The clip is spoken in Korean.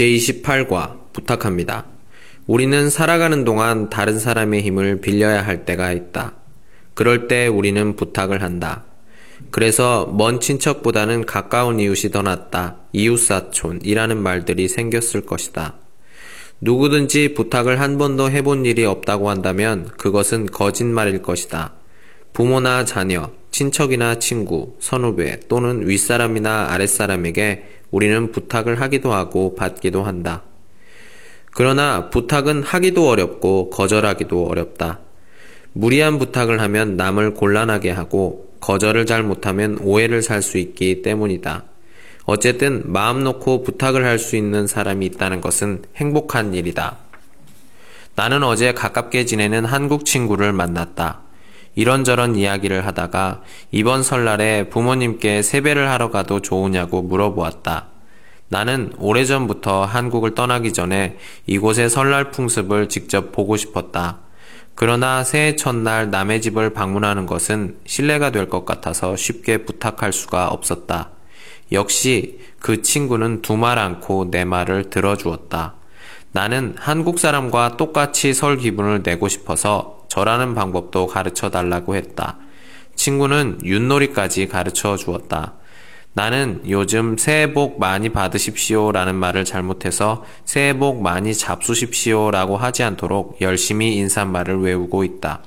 제28과 부탁합니다. 우리는 살아가는 동안 다른 사람의 힘을 빌려야 할 때가 있다. 그럴 때 우리는 부탁을 한다. 그래서 먼 친척보다는 가까운 이웃이 더 낫다. 이웃사촌이라는 말들이 생겼을 것이다. 누구든지 부탁을 한 번도 해본 일이 없다고 한다면 그것은 거짓말일 것이다. 부모나 자녀, 친척이나 친구, 선후배 또는 윗사람이나 아랫사람에게 우리는 부탁을 하기도 하고 받기도 한다. 그러나 부탁은 하기도 어렵고 거절하기도 어렵다. 무리한 부탁을 하면 남을 곤란하게 하고 거절을 잘 못하면 오해를 살 수 있기 때문이다. 어쨌든 마음 놓고 부탁을 할 수 있는 사람이 있다는 것은 행복한 일이다. 나는 어제 가깝게 지내는 한국 친구를 만났다. 이런저런 이야기를 하다가 이번 설날에 부모님께 세배를 하러 가도 좋으냐고 물어보았다. 나는 오래전부터 한국을 떠나기 전에 이곳의 설날 풍습을 직접 보고 싶었다. 그러나 새해 첫날 남의 집을 방문하는 것은 신뢰가 될 것 같아서 쉽게 부탁할 수가 없었다. 역시 그 친구는 두 말 않고 내 말을 들어주었다. 나는 한국 사람과 똑같이 설 기분을 내고 싶어서 절하는 방법도 가르쳐 달라고 했다. 친구는 윷놀이까지 가르쳐 주었다. 나는 요즘 새해 복 많이 받으십시오 라는 말을 잘못해서 새해 복 많이 잡수십시오 라고 하지 않도록 열심히 인사말을 외우고 있다.